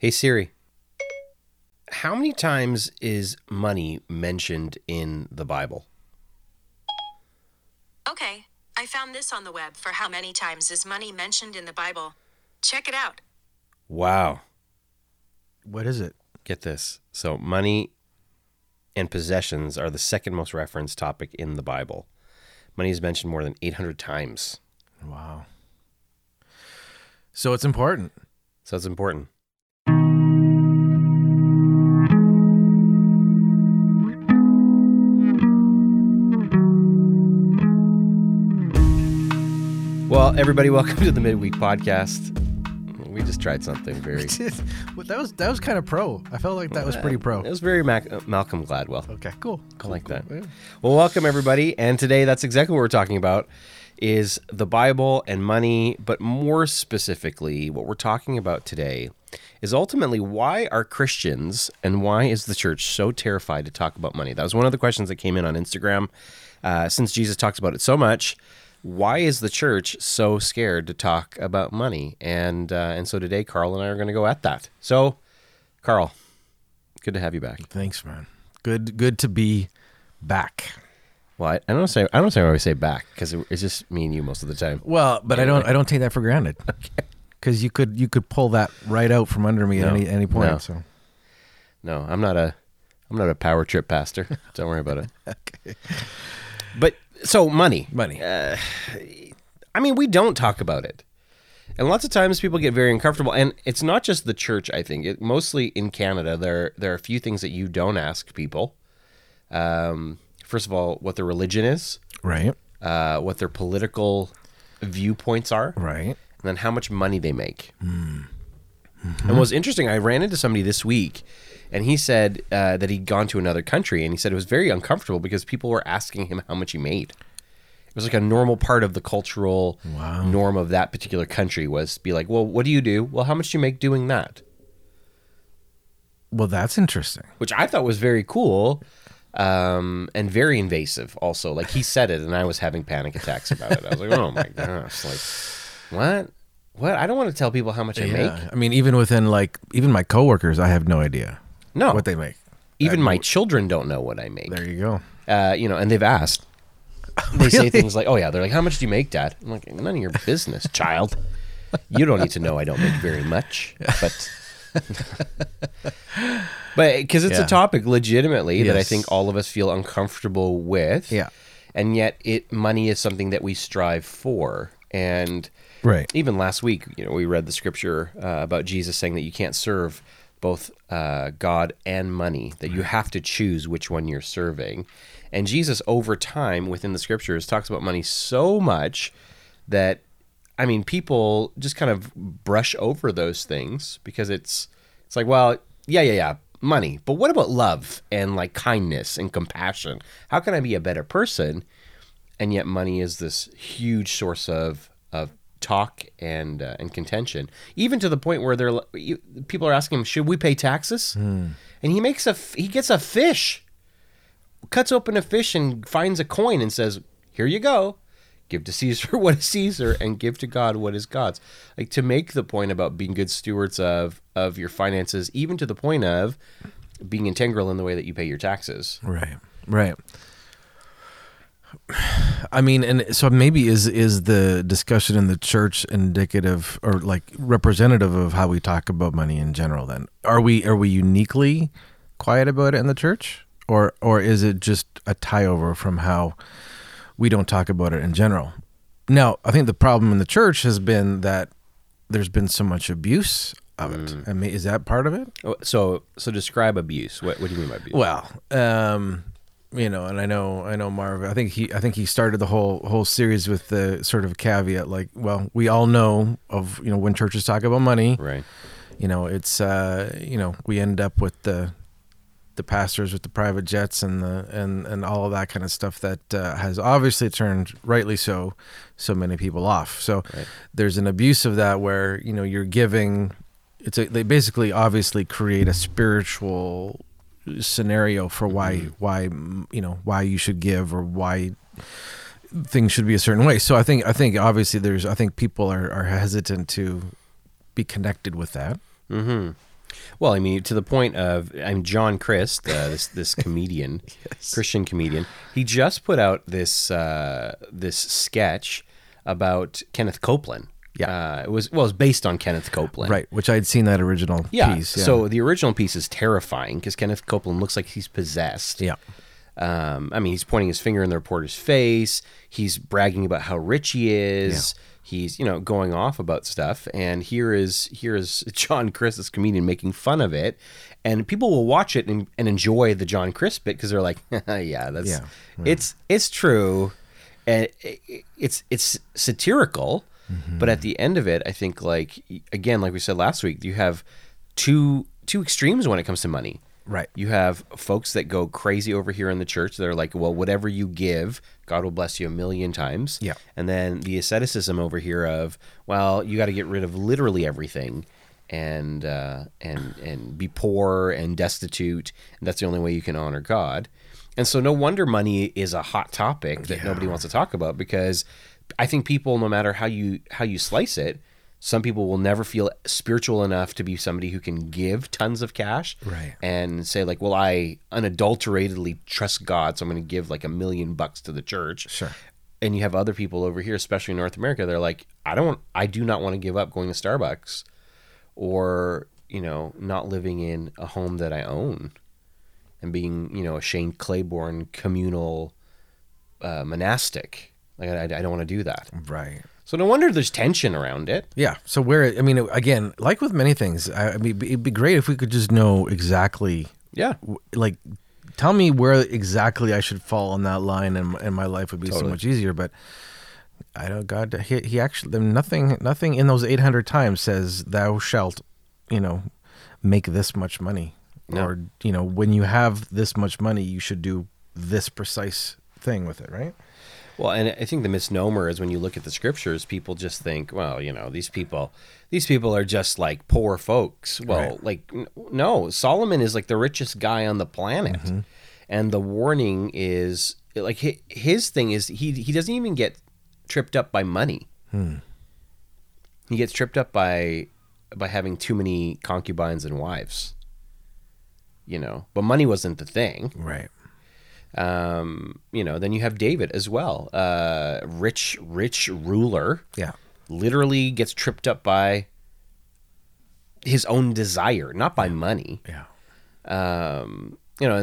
Hey Siri, how many times is money mentioned in the Bible? Okay, I found this on the web for how many times is money mentioned in the Bible. Check it out. Wow. What is it? Get this. So money and possessions are the second most referenced topic in the Bible. Money is mentioned more than 800 times. Wow. So it's important. Well, everybody, welcome to the Midweek Podcast. We just tried something very... that was kind of pro. I felt like that was pretty pro. It was very Malcolm Gladwell. Okay, cool. I like that. Yeah. Well, welcome, everybody. And today, that's exactly what we're talking about, is the Bible and money. But more specifically, what we're talking about today is ultimately why are Christians and why is the church so terrified to talk about money? That was one of the questions that came in on Instagram. Since Jesus talks about it so much, why is the church so scared to talk about money? And so today, Carl and I are going to go at that. So, Carl, good to have you back. Thanks, man. Good to be back. Well, I don't say I always say back because it's just me and you most of the time. Well, but anyway. I don't take that for granted because okay. you could pull that right out from under me at any point. No, I'm not a power trip pastor. Don't worry about it. Okay, but. So money. I mean, we don't talk about it. And lots of times people get very uncomfortable. And it's not just the church, I think. Mostly in Canada, there are a few things that you don't ask people. First of all, what their religion is. Right. What their political viewpoints are. Right. And then how much money they make. Mm-hmm. And what was interesting, I ran into somebody this week. And he said that he'd gone to another country, and he said it was very uncomfortable because people were asking him how much he made. It was like a normal part of the cultural norm of that particular country was to be like, well, what do you do? Well, how much do you make doing that? Well, that's interesting. Which I thought was very cool and very invasive also. Like he said it, and I was having panic attacks about it. I was like, oh, my gosh. Like, what? What? I don't want to tell people how much I make. I mean, even my coworkers, I have no idea. No. What they make. Even my children don't know what I make. There you go. And they've asked. They really? Say things like, oh, yeah, they're like, how much do you make, Dad? I'm like, none of your business, child. You don't need to know I don't make very much. But because it's a topic legitimately that I think all of us feel uncomfortable with. Yeah. And yet money is something that we strive for. And right. Even last week, we read the scripture about Jesus saying that you can't serve both God and money, that you have to choose which one you're serving. And Jesus, over time, within the scriptures, talks about money so much that, I mean, people just kind of brush over those things because it's like, well, yeah, money. But what about love and, like, kindness and compassion? How can I be a better person? And yet money is this huge source of talk and contention, even to the point where people are asking him, should we pay taxes? And he makes he gets a fish, cuts open a fish and finds a coin and says, here you go, give to Caesar what is Caesar and give to God what is God's. Like, to make the point about being good stewards of your finances, even to the point of being integral in the way that you pay your taxes. Right. I mean, and so maybe is the discussion in the church indicative or like representative of how we talk about money in general then? Are we uniquely quiet about it in the church? Or is it just a tie over from how we don't talk about it in general? Now, I think the problem in the church has been that there's been so much abuse of it. I mean, is that part of it? So describe abuse. What do you mean by abuse? Well, and I know Marvin. I think he started the whole series with the sort of caveat, like, well, we all know of when churches talk about money, right? It's we end up with the pastors with the private jets and and all of that kind of stuff that has obviously turned, rightly so many people off. So right. There's an abuse of that where you're giving. They basically obviously create a spiritual scenario for why you should give or why things should be a certain way. So I think obviously people are hesitant to be connected with that. Mm-hmm. Well, I mean, to the point of, John Crist, this comedian, yes. Christian comedian, he just put out this this sketch about Kenneth Copeland. Yeah, it was based on Kenneth Copeland, right? Which I had seen that original piece. Yeah. So the original piece is terrifying because Kenneth Copeland looks like he's possessed. Yeah. I mean, he's pointing his finger in the reporter's face. He's bragging about how rich he is. Yeah. He's, going off about stuff. And here is John Crist, this comedian, making fun of it. And people will watch it and enjoy the John Crist bit because they're like, it's true. And it's satirical. Mm-hmm. But at the end of it, I think, like we said last week, you have two extremes when it comes to money. Right. You have folks that go crazy over here in the church. They're like, well, whatever you give, God will bless you 1,000,000 times. Yeah. And then the asceticism over here of, well, you got to get rid of literally everything and be poor and destitute. And that's the only way you can honor God. And so no wonder money is a hot topic that nobody wants to talk about, because I think people, no matter how you slice it, some people will never feel spiritual enough to be somebody who can give tons of cash and say like, well, I unadulteratedly trust God, so I'm going to give like $1,000,000 to the church. Sure. And you have other people over here, especially in North America, they're like, I do not want to give up going to Starbucks or, not living in a home that I own and being, a Shane Claiborne communal monastic. Like, I don't want to do that. Right. So no wonder there's tension around it. Yeah. So again, like with many things, it'd be great if we could just know exactly. Yeah. Tell me where exactly I should fall on that line, and my life would be so much easier. But I don't. God, he actually nothing in those 800 times says thou shalt, make this much money, or when you have this much money, you should do this precise thing with it, right? Well, and I think the misnomer is when you look at the scriptures, people just think, well, these people are just like poor folks. Well, no, Solomon is like the richest guy on the planet. Mm-hmm. And the warning is like his thing is he doesn't even get tripped up by money. Hmm. He gets tripped up by having too many concubines and wives, but money wasn't the thing. Right. Then you have David as well, rich ruler, literally gets tripped up by his own desire, not by money. And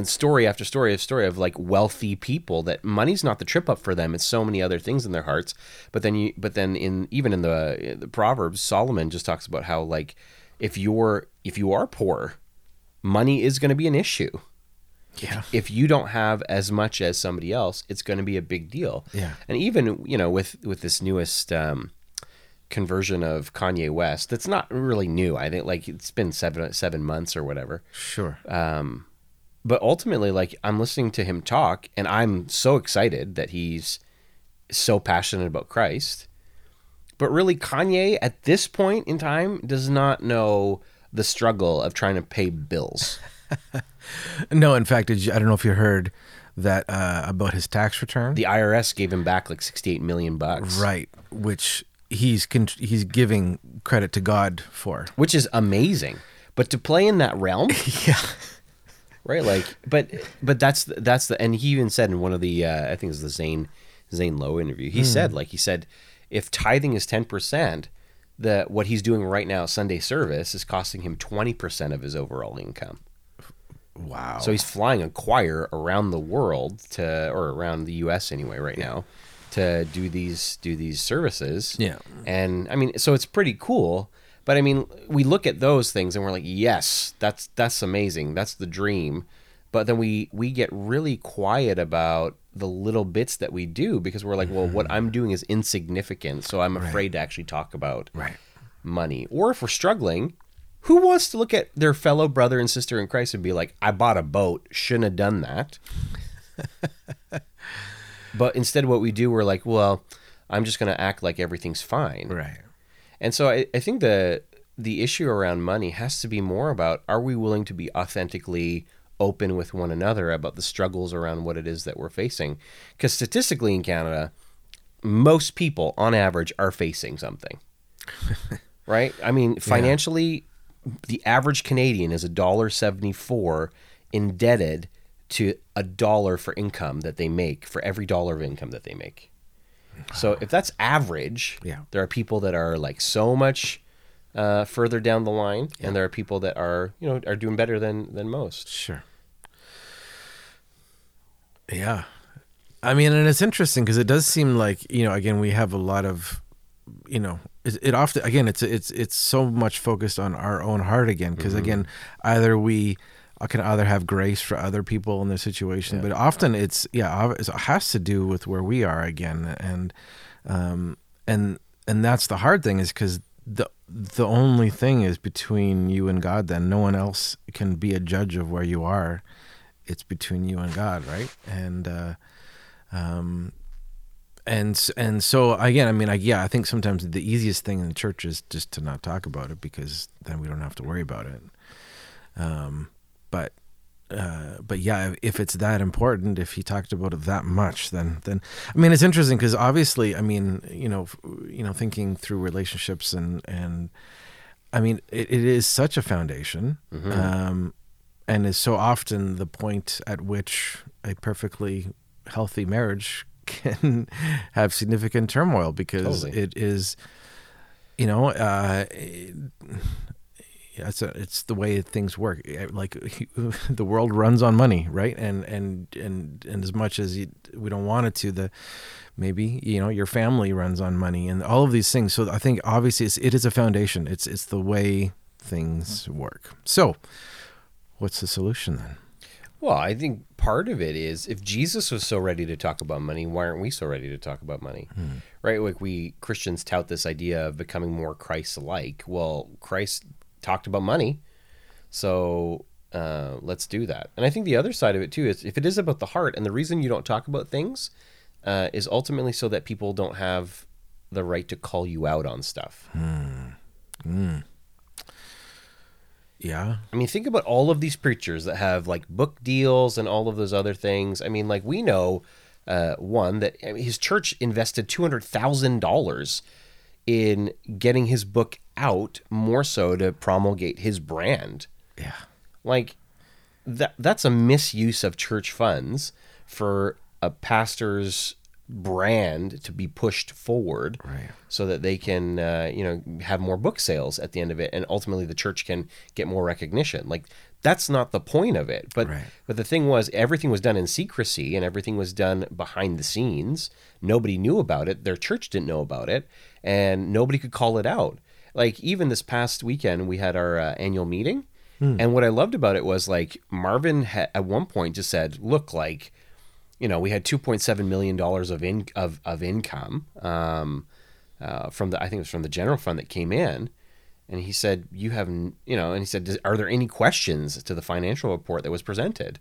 story after story of story of like wealthy people that money's not the trip up for them. It's so many other things in their hearts. But then in the Proverbs, Solomon just talks about how like if you are poor, money is going to be an issue. Yeah. If you don't have as much as somebody else, it's going to be a big deal. Yeah. And even, with this newest conversion of Kanye West, that's not really new. I think like it's been seven months or whatever. Sure. But ultimately, like I'm listening to him talk and I'm so excited that he's so passionate about Christ. But really, Kanye at this point in time does not know the struggle of trying to pay bills. No, in fact, I don't know if you heard that about his tax return. The IRS gave him back like $68 million. Right, which he's giving credit to God for, which is amazing. But to play in that realm, right? Like, but that's the and he even said in one of the I think it was the Zane Lowe interview. He said if tithing is 10%, that what he's doing right now Sunday service is costing him 20% of his overall income. Wow. So he's flying a choir around the world around the US anyway right now to do these services. Yeah. And I mean, so it's pretty cool, but I mean, we look at those things and we're like, yes, that's amazing. That's the dream. But then we get really quiet about the little bits that we do because we're like, well, what I'm doing is insignificant, so I'm afraid to actually talk about money. Or if we're struggling, who wants to look at their fellow brother and sister in Christ and be like, I bought a boat, shouldn't have done that. But instead what we do, we're like, well, I'm just going to act like everything's fine. Right. And so I think the issue around money has to be more about, are we willing to be authentically open with one another about the struggles around what it is that we're facing? Because statistically in Canada, most people on average are facing something, right? I mean, financially... the average Canadian is $1.74 indebted to $1 for income that they make, for every dollar of income that they make. So if that's average, there are people that are like so much further down the line, and there are people that are, you know, are doing better than most. Sure. Yeah. I mean, and it's interesting because it does seem like, you know, again, we have a lot of, you know, it often, again, it's so much focused on our own heart again, because again, either we can either have grace for other people in their situation, but often it's, it has to do with where we are again. And that's the hard thing, is because the only thing is between you and God. Then no one else can be a judge of where you are. It's between you and God. Right. And so again, I mean, I think sometimes the easiest thing in the church is just to not talk about it, because then we don't have to worry about it. But yeah, if it's that important, if he talked about it that much, then I mean, it's interesting because obviously, I mean, you know, thinking through relationships and I mean, it is such a foundation, and is so often the point at which a perfectly healthy marriage can have significant turmoil, because it is, you know, it's the way things work. Like the world runs on money, right? And as much as we don't want it to, maybe, you know, your family runs on money and all of these things. So I think obviously it is a foundation. It's the way things work. So what's the solution then? Well, I think part of it is, if Jesus was so ready to talk about money, why aren't we so ready to talk about money? Right? Like, we Christians tout this idea of becoming more Christ-like. Well, Christ talked about money, so let's do that. And I think the other side of it too is, if it is about the heart, and the reason you don't talk about things is ultimately so that people don't have the right to call you out on stuff. Yeah. I mean, think about all of these preachers that have like book deals and all of those other things. I mean, like, we know one that his church invested $200,000 in getting his book out, more so to promulgate his brand. Yeah. Like, that's a misuse of church funds for a pastor's brand to be pushed forward, right, so that they can you know, have more book sales at the end of it, and ultimately the church can get more recognition. Like, that's not the point of it, but right. But the thing was, everything was done in secrecy, and everything was done behind the scenes. Nobody knew about it, their church didn't know about it, and nobody could call it out. Like, even this past weekend we had our annual meeting, and what I loved about it was, like, Marvin at one point just said, look, like, you know, we had $2.7 million of income from the, I think it was from the general fund that came in. And he said, you have, you know, and he said, are there any questions to the financial report that was presented?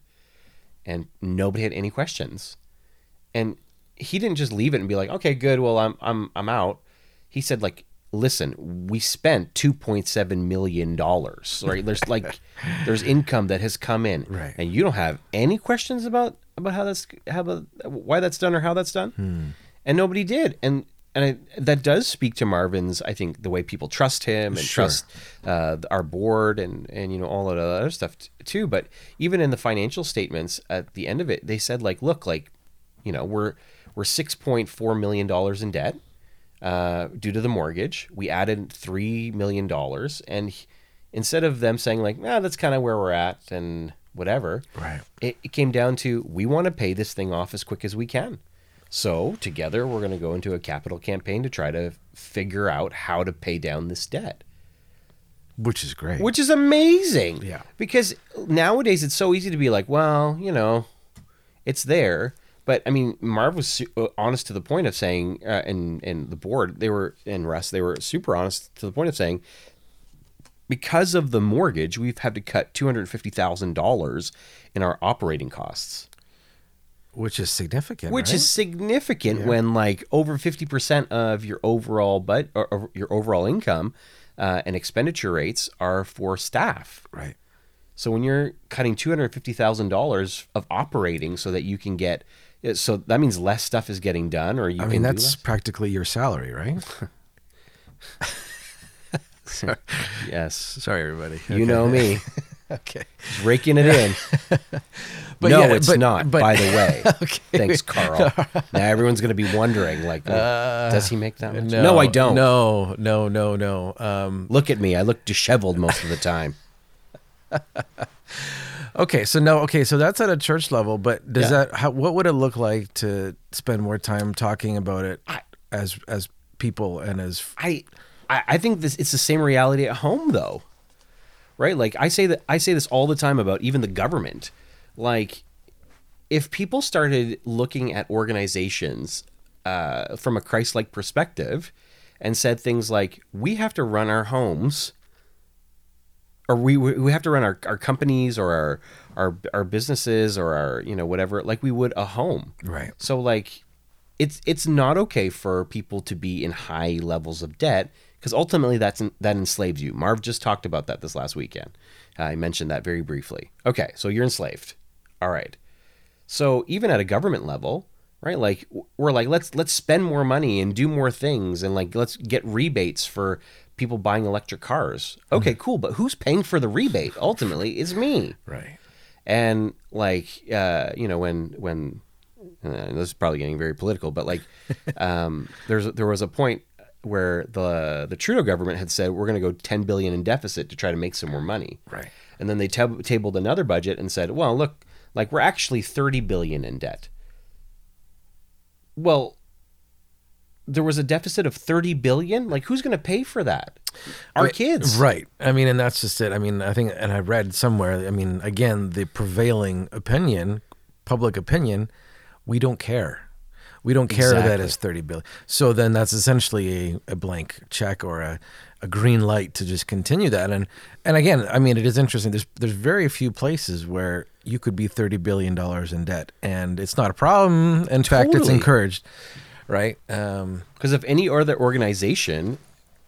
And nobody had any questions. And he didn't just leave it and be like, okay, good, well, I'm out. He said, like, listen, we spent $2.7 million, right? There's like, there's income that has come in, right, and you don't have any questions about why that's done or how that's done. And nobody did. And that does speak to Marvin's, I think, the way people trust him, and trust our board, and, you know, all of the other stuff too. But even in the financial statements at the end of it, they said, like, look, like, you know, we're $6.4 million in debt due to the mortgage. We added $3 million. And instead of them saying, like, nah, that's kind of where we're at and whatever, right, it came down to, we want to pay this thing off as quick as we can. So together we're going to go into a capital campaign to try to figure out how to pay down this debt. Which is great. Which is amazing. Yeah. Because nowadays it's so easy to be like, well, you know, it's there. But I mean, Marv was honest to the point of saying, and the board, they were, and Russ, they were super honest to the point of saying, because of the mortgage, we've had to cut $250,000 in our operating costs. Which is significant, yeah, when, like, over 50% of your overall or your overall income and expenditure rates are for staff. Right. So when you're cutting $250,000 of operating so that you can get, so that means less stuff is getting done, or you can do less. I mean, that's practically your salary, right? Yes. Sorry, everybody. Okay. You know me. Okay. Just raking it in. But no, yeah, it's not, by the way. Okay. Thanks, Carl. Now everyone's going to be wondering, like, does he make that much? No, I don't. No. Look at me. I look disheveled most of the time. Okay, so that's at a church level, but does that? What would it look like to spend more time talking about it as people and as? I think this it's the same reality at home though, right? Like I say this all the time about even the government. Like, if people started looking at organizations from a Christ-like perspective, and said things like, "We have to run our homes." Or we have to run our companies or our businesses or our, you know, whatever, like we would a home. Right. So like it's not okay for people to be in high levels of debt because ultimately that enslaves you. Marv just talked about that this last weekend. I mentioned that very briefly. Okay, so you're enslaved. All right. So even at a government level, right? Like we're like let's spend more money and do more things and like let's get rebates for people buying electric cars. Okay, cool. But who's paying for the rebate? Ultimately, it's me. Right. And like, you know, when this is probably getting very political, but like, there was a point where the Trudeau government had said, we're going to go 10 billion in deficit to try to make some more money. Right. And then they tabled another budget and said, well, look, like we're actually 30 billion in debt. Well, there was a deficit of 30 billion. Like who's going to pay for that? Our kids. Right. I mean, and that's just it. I mean, I think, and I read somewhere, I mean, again, the prevailing opinion, public opinion, we don't care. We don't care that it's 30 billion. So then that's essentially a blank check or a green light to just continue that. And again, I mean, it is interesting. There's very few places where you could be $30 billion in debt and it's not a problem. In fact, it's encouraged. Right, because if any other organization,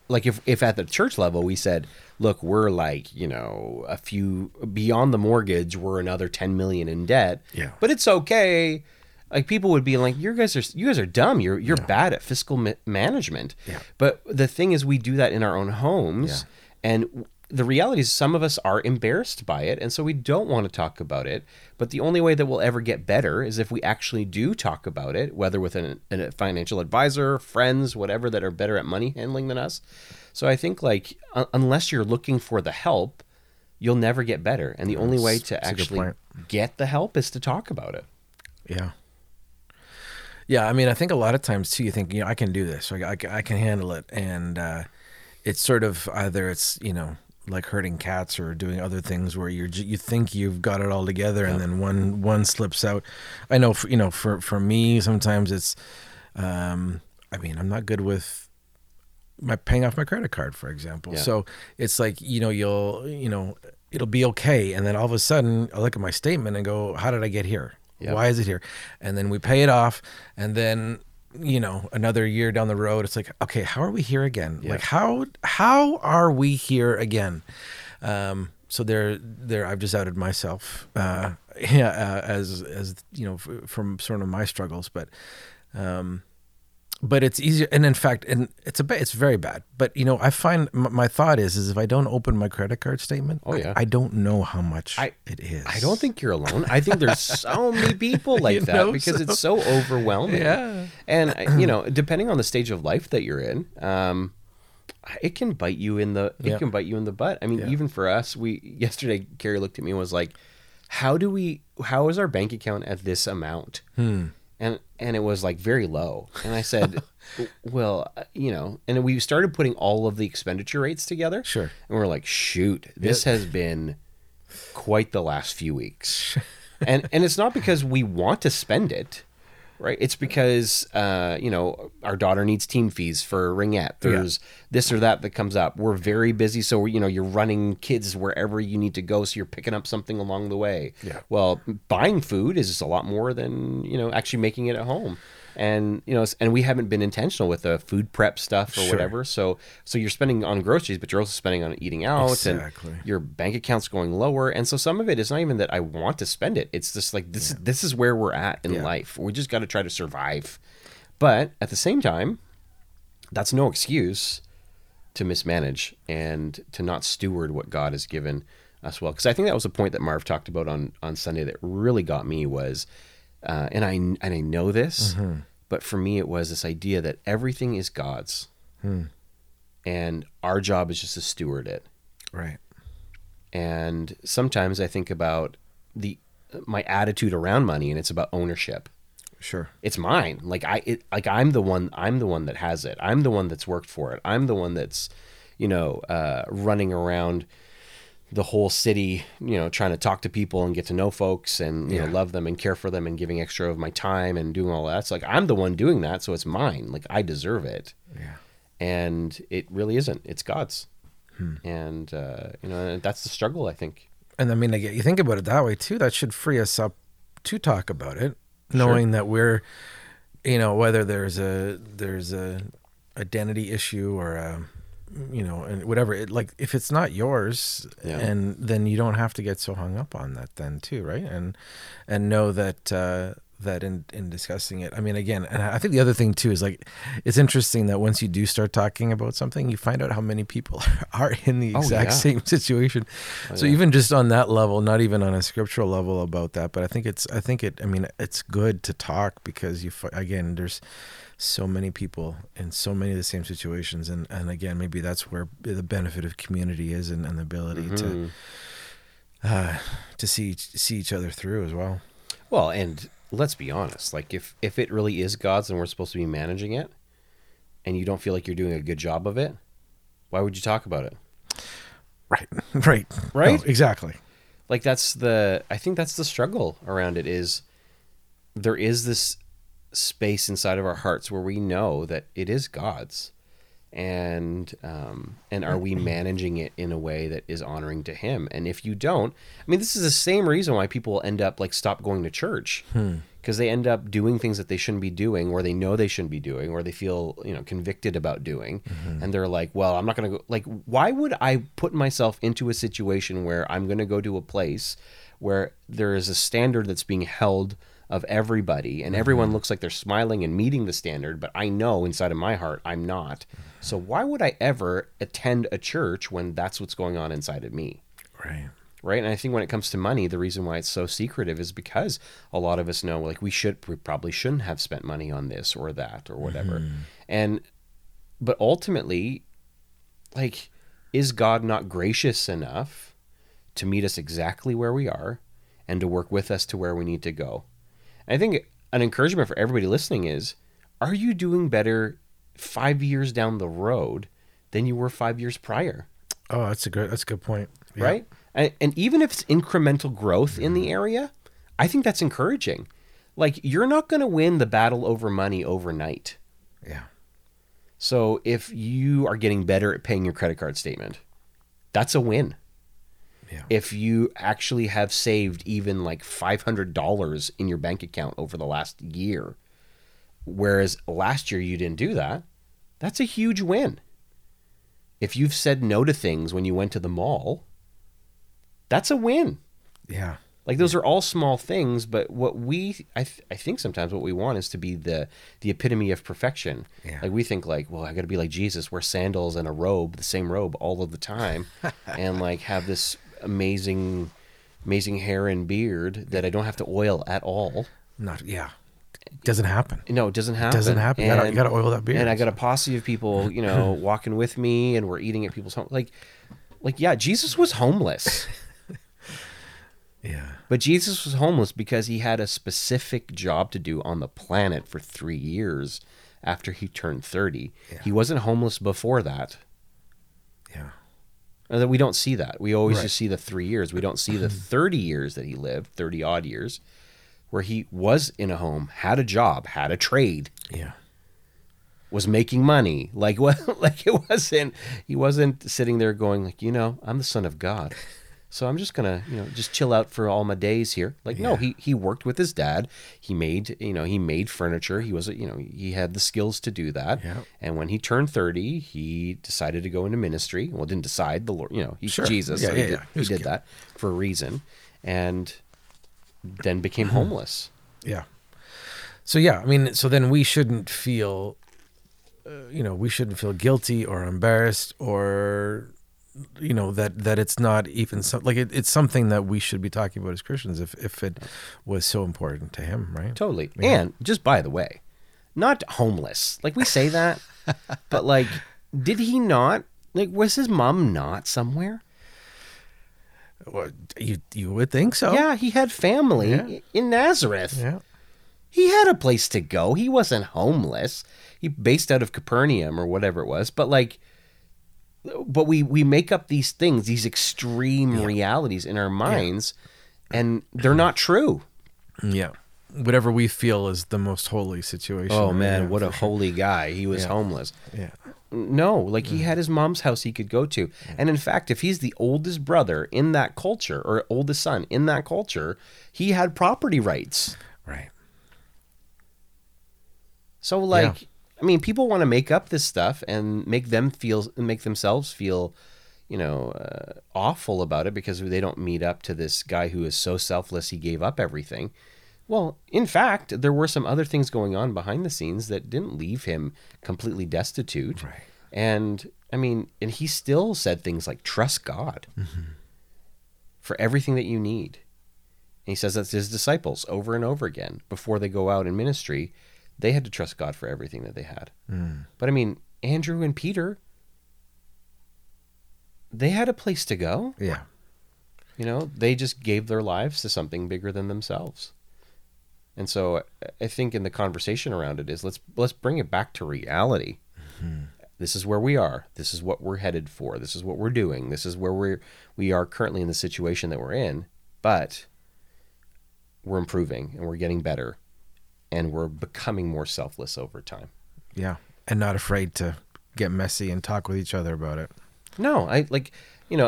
like if at the church level we said, look, we're like, you know, a few beyond the mortgage, we're another 10 million in debt. Yeah, but it's okay. Like people would be like, you guys are dumb. You're bad at fiscal management. Yeah. But the thing is, we do that in our own homes, and the reality is some of us are embarrassed by it, and so we don't want to talk about it. But the only way that we'll ever get better is if we actually do talk about it, whether with a financial advisor, friends, whatever, that are better at money handling than us. So I think, like, unless you're looking for the help, you'll never get better. And the only way to actually get the help is to talk about it. Yeah. Yeah, I mean, I think a lot of times, too, you think, you know, I can do this. I can handle it. And it's sort of either it's, you know, like herding cats or doing other things where you think you've got it all together and then one slips out. I know, for me, sometimes it's, I mean, I'm not good with paying off my credit card, for example. Yeah. So it's like, you know, it'll be okay. And then all of a sudden I look at my statement and go, how did I get here? Yep. Why is it here? And then we pay it off. And then, you know, another year down the road, it's like, okay, how are we here again? Yeah. Like how are we here again? So there, I've just outed myself, as you know, from sort of my struggles, but it's easier. And in fact, and it's very bad, but you know, I find my thought is if I don't open my credit card statement, I don't know how much it is. I don't think you're alone. I think there's so many people like that because it's so overwhelming. Yeah. And you know, depending on the stage of life that you're in, it can bite you in the, butt. I mean, even for us, yesterday, Carrie looked at me and was like, how is our bank account at this amount? And it was like very low. And I said, well, you know, and we started putting all of the expenditure rates together. Sure. And we were like, shoot, this has been quite the last few weeks. And it's not because we want to spend it, right? It's because, you know, our daughter needs team fees for a ringette. There's this or that comes up. We're very busy. So, you know, you're running kids wherever you need to go. So you're picking up something along the way. Yeah. Well, buying food is a lot more than, you know, actually making it at home. And, you know, and we haven't been intentional with the food prep stuff or whatever. So you're spending on groceries, but you're also spending on eating out. Exactly. And your bank account's going lower. And so some of it is not even that I want to spend it. It's just like, this is where we're at in life. We just got to try to survive. But at the same time, that's no excuse to mismanage and to not steward what God has given us well. Because I think that was a point that Marv talked about on Sunday that really got me was, and I know this, mm-hmm. but for me it was this idea that everything is God's. Hmm. And our job is just to steward it. Right. And sometimes I think about my attitude around money, and it's about ownership. Sure. It's mine. I'm the one that has it. I'm the one that's worked for it. I'm the one that's, running around the whole city, trying to talk to people and get to know folks and, love them and care for them and giving extra of my time and doing all that. It's I'm the one doing that. So it's mine. I deserve it. Yeah. And it really isn't. It's God's. Hmm. And, that's the struggle, I think. And you think about it that way too, that should free us up to talk about it. Knowing that we're, whether there's a identity issue or and whatever, if it's not yours, and then you don't have to get so hung up on that then too, right? And know that that in discussing it, and I think the other thing too is it's interesting that once you do start talking about something, you find out how many people are in the exact same situation. Even just on that level, not even on a scriptural level about that, but it's good to talk because there's so many people in so many of the same situations, and again, maybe that's where the benefit of community is and the ability mm-hmm. to see each other through as well. Well, and let's be honest, if it really is God's and we're supposed to be managing it, and you don't feel like you're doing a good job of it, why would you talk about it? Right. No, exactly. I think that's the struggle around it is there is this space inside of our hearts where we know that it is God's, and are we managing it in a way that is honoring to him? And if you don't, this is the same reason why people end up stop going to church, because they end up doing things that they shouldn't be doing, or they know they shouldn't be doing, or they feel convicted about doing, mm-hmm. and they're well, I'm not gonna go. Why would I put myself into a situation where I'm gonna go to a place where there is a standard that's being held of everybody, and everyone looks like they're smiling and meeting the standard, but I know inside of my heart I'm not. So why would I ever attend a church when that's what's going on inside of me? Right? And I think when it comes to money, the reason why it's so secretive is because a lot of us know we probably shouldn't have spent money on this or that or whatever. Mm-hmm. But ultimately, is God not gracious enough to meet us exactly where we are and to work with us to where we need to go? I think an encouragement for everybody listening is, are you doing better 5 years down the road than you were 5 years prior? Oh, that's a good point. Yeah. Right? And even if it's incremental growth in the area, I think that's encouraging. You're not going to win the battle over money overnight. Yeah. So if you are getting better at paying your credit card statement, that's a win. Yeah. If you actually have saved even $500 in your bank account over the last year, whereas last year you didn't do that, that's a huge win. If you've said no to things when you went to the mall, that's a win. Yeah. Those are all small things, but what I think sometimes what we want is to be the epitome of perfection. Yeah. We think I got to be like Jesus, wear sandals and a robe, the same robe all of the time, and have this amazing, amazing hair and beard that I don't have to oil at all. It doesn't happen. You got to oil that beard. And I got a posse of people, walking with me, and we're eating at people's home. Jesus was homeless. Yeah. But Jesus was homeless because he had a specific job to do on the planet for 3 years after he turned 30. Yeah. He wasn't homeless before that. Yeah. That we don't see that. We always just see the 3 years. We don't see the 30 years that he lived, 30 odd years, where he was in a home, had a job, had a trade. Yeah. Was making money. He wasn't sitting there going I'm the son of God, so I'm just going to just chill out for all my days here. No, he worked with his dad. He made, he made furniture. He was, he had the skills to do that. Yeah. And when he turned 30, he decided to go into ministry. Well, didn't decide, the Lord, he's sure. Jesus. Yeah, so he did that for a reason, and then became homeless. Yeah. So then we shouldn't feel you know, we shouldn't feel guilty or embarrassed or, you know, that it's not even it's something that we should be talking about as Christians if it was so important to him, right? Totally. Yeah. And just by the way, not homeless. Like we say that, but like, did he not? Like, was his mom not somewhere? Well, you would think so. Yeah, he had family in Nazareth. Yeah. He had a place to go. He wasn't homeless. He based out of Capernaum or whatever it was. But like, but we make up these things, these extreme realities in our minds, and they're not true. Yeah. Whatever we feel is the most holy situation. Oh, man, what a holy guy. He was homeless. Yeah. No, like he had his mom's house he could go to. Yeah. And in fact, if he's the oldest brother in that culture or oldest son in that culture, he had property rights. Right. So like, I mean, people want to make up this stuff and make themselves feel, you know, awful about it because they don't meet up to this guy who is so selfless he gave up everything. Well, in fact, there were some other things going on behind the scenes that didn't leave him completely destitute. Right. And I mean, and he still said things like, trust God for everything that you need. And he says that to his disciples over and over again before they go out in ministry. They had to trust God for everything that they had. Mm. But I mean, Andrew and Peter, they had a place to go. Yeah. You know, they just gave their lives to something bigger than themselves. And so I think in the conversation around it is let's bring it back to reality. Mm-hmm. This is where we are. This is what we're headed for. This is what we're doing. This is where we are currently in the situation that we're in, but we're improving and we're getting better and we're becoming more selfless over time. Yeah. And not afraid to get messy and talk with each other about it. No, I think you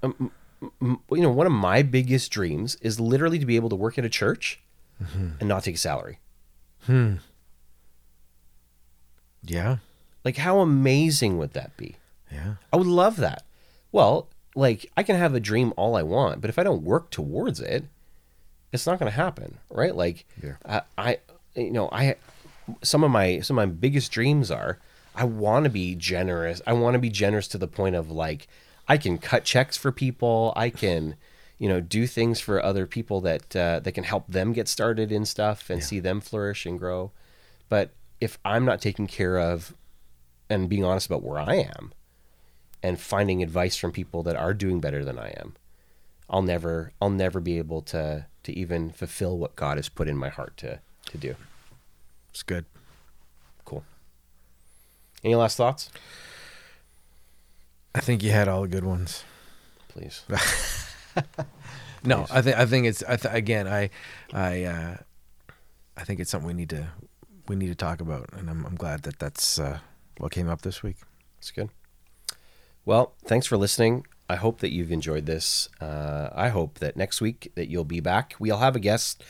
know, one of my biggest dreams is literally to be able to work at a church and not take a salary. Hmm. Yeah. Like, how amazing would that be? Yeah. I would love that. Well, like, I can have a dream all I want, but if I don't work towards it, it's not going to happen, right? Like, some of my biggest dreams are, I want to be generous. I want to be generous to the point of, like, I can cut checks for people. I can, you know, do things for other people that can help them get started in stuff and see them flourish and grow. But if I'm not taking care of and being honest about where I am and finding advice from people that are doing better than I am, I'll never be able to even fulfill what God has put in my heart to do. It's good. Cool. Any last thoughts? I think you had all the good ones. Please. No, please. I think it's again. I think it's something we need to talk about, and I'm glad that that's what came up this week. That's good. Well, thanks for listening. I hope that you've enjoyed this. I hope that next week that you'll be back. We'll have a guest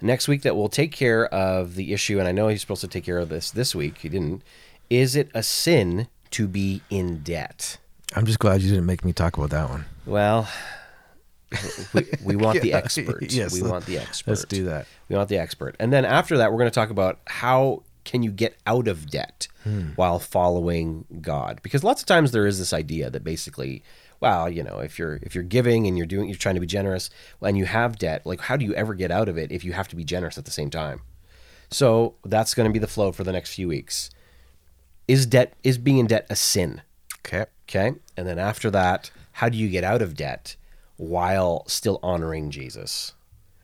next week that will take care of the issue, and I know he's supposed to take care of this week. He didn't. Is it a sin to be in debt? I'm just glad you didn't make me talk about that one. Well, we want the expert. Yes, we want the expert. Let's do that. We want the expert. And then after that, we're going to talk about how can you get out of debt while following God? Because lots of times there is this idea that basically, well, you know, if you're giving and you're trying to be generous and you have debt, like how do you ever get out of it if you have to be generous at the same time? So that's going to be the flow for the next few weeks. Is being in debt a sin? Okay. And then after that, how do you get out of debt while still honoring Jesus?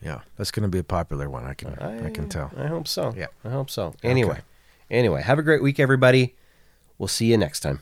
Yeah. That's going to be a popular one. I can tell. I hope so. Yeah. I hope so. Anyway, have a great week, everybody. We'll see you next time.